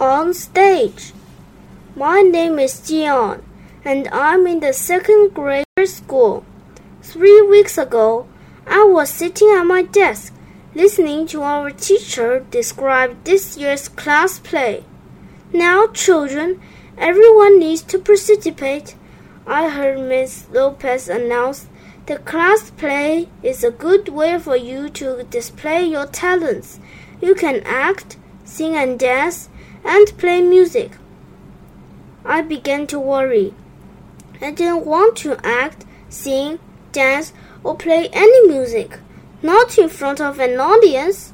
on stage. My name is Jian, and I'm in the second grade school. 3 weeks ago, I was sitting at my desk, listening to our teacher describe this year's class play. Now, children, everyone needs to participate. I heard Ms. Lopez announce the class play is a good way for you to display your talents. You can act, sing and dance, and play music. I began to worry. I didn't want to act, sing, dance, or play any music, not in front of an audience.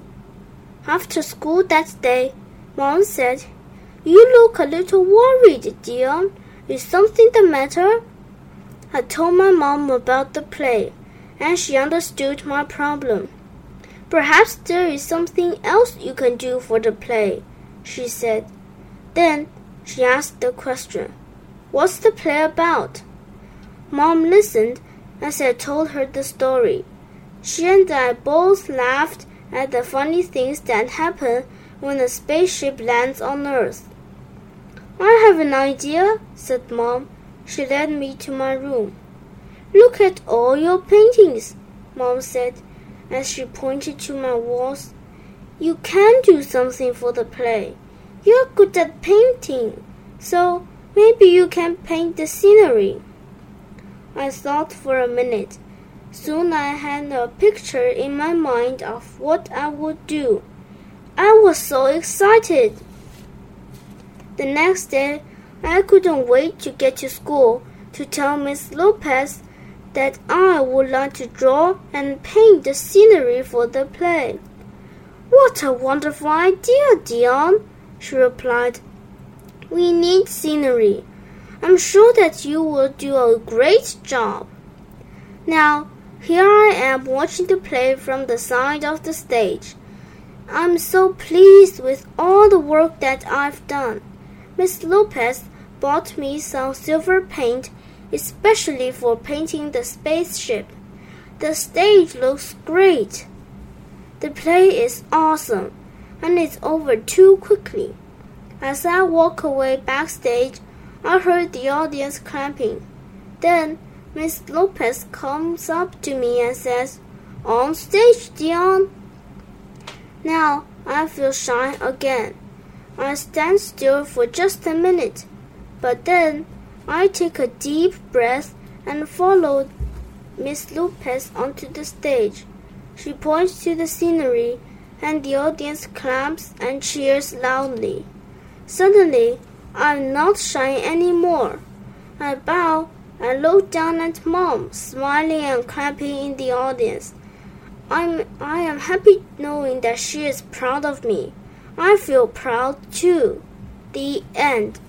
After school that day, Mom said,You look a little worried, Dion. Is something the matter? I told my mom about the play, and she understood my problem. Perhaps there is something else you can do for the play, she said. Then she asked the question, What's the play about? Mom listened as I told her the story. She and I both laughed at the funny things that happen when a spaceship lands on Earth.I have an idea, said Mom. She led me to my room. Look at all your paintings, Mom said, as she pointed to my walls. You can do something for the play. You're good at painting, so maybe you can paint the scenery. I thought for a minute. Soon I had a picture in my mind of what I would do. I was so excited.The next day, I couldn't wait to get to school to tell Ms. Lopez that I would like to draw and paint the scenery for the play. What a wonderful idea, Dion, she replied. We need scenery. I'm sure that you will do a great job. Now, here I am watching the play from the side of the stage. I'm so pleased with all the work that I've done.Ms. Lopez bought me some silver paint, especially for painting the spaceship. The stage looks great. The play is awesome, and it's over too quickly. As I walk away backstage, I heard the audience clapping. Then Ms. Lopez comes up to me and says, "On stage, Dion." Now I feel shy again.I stand still for just a minute, but then I take a deep breath and follow Miss Lopez onto the stage. She points to the scenery, and the audience claps and cheers loudly. Suddenly, I'm not shy anymore. I bow and look down at Mom, smiling and clapping in the audience. I am happy knowing that she is proud of me.I feel proud, too. The end.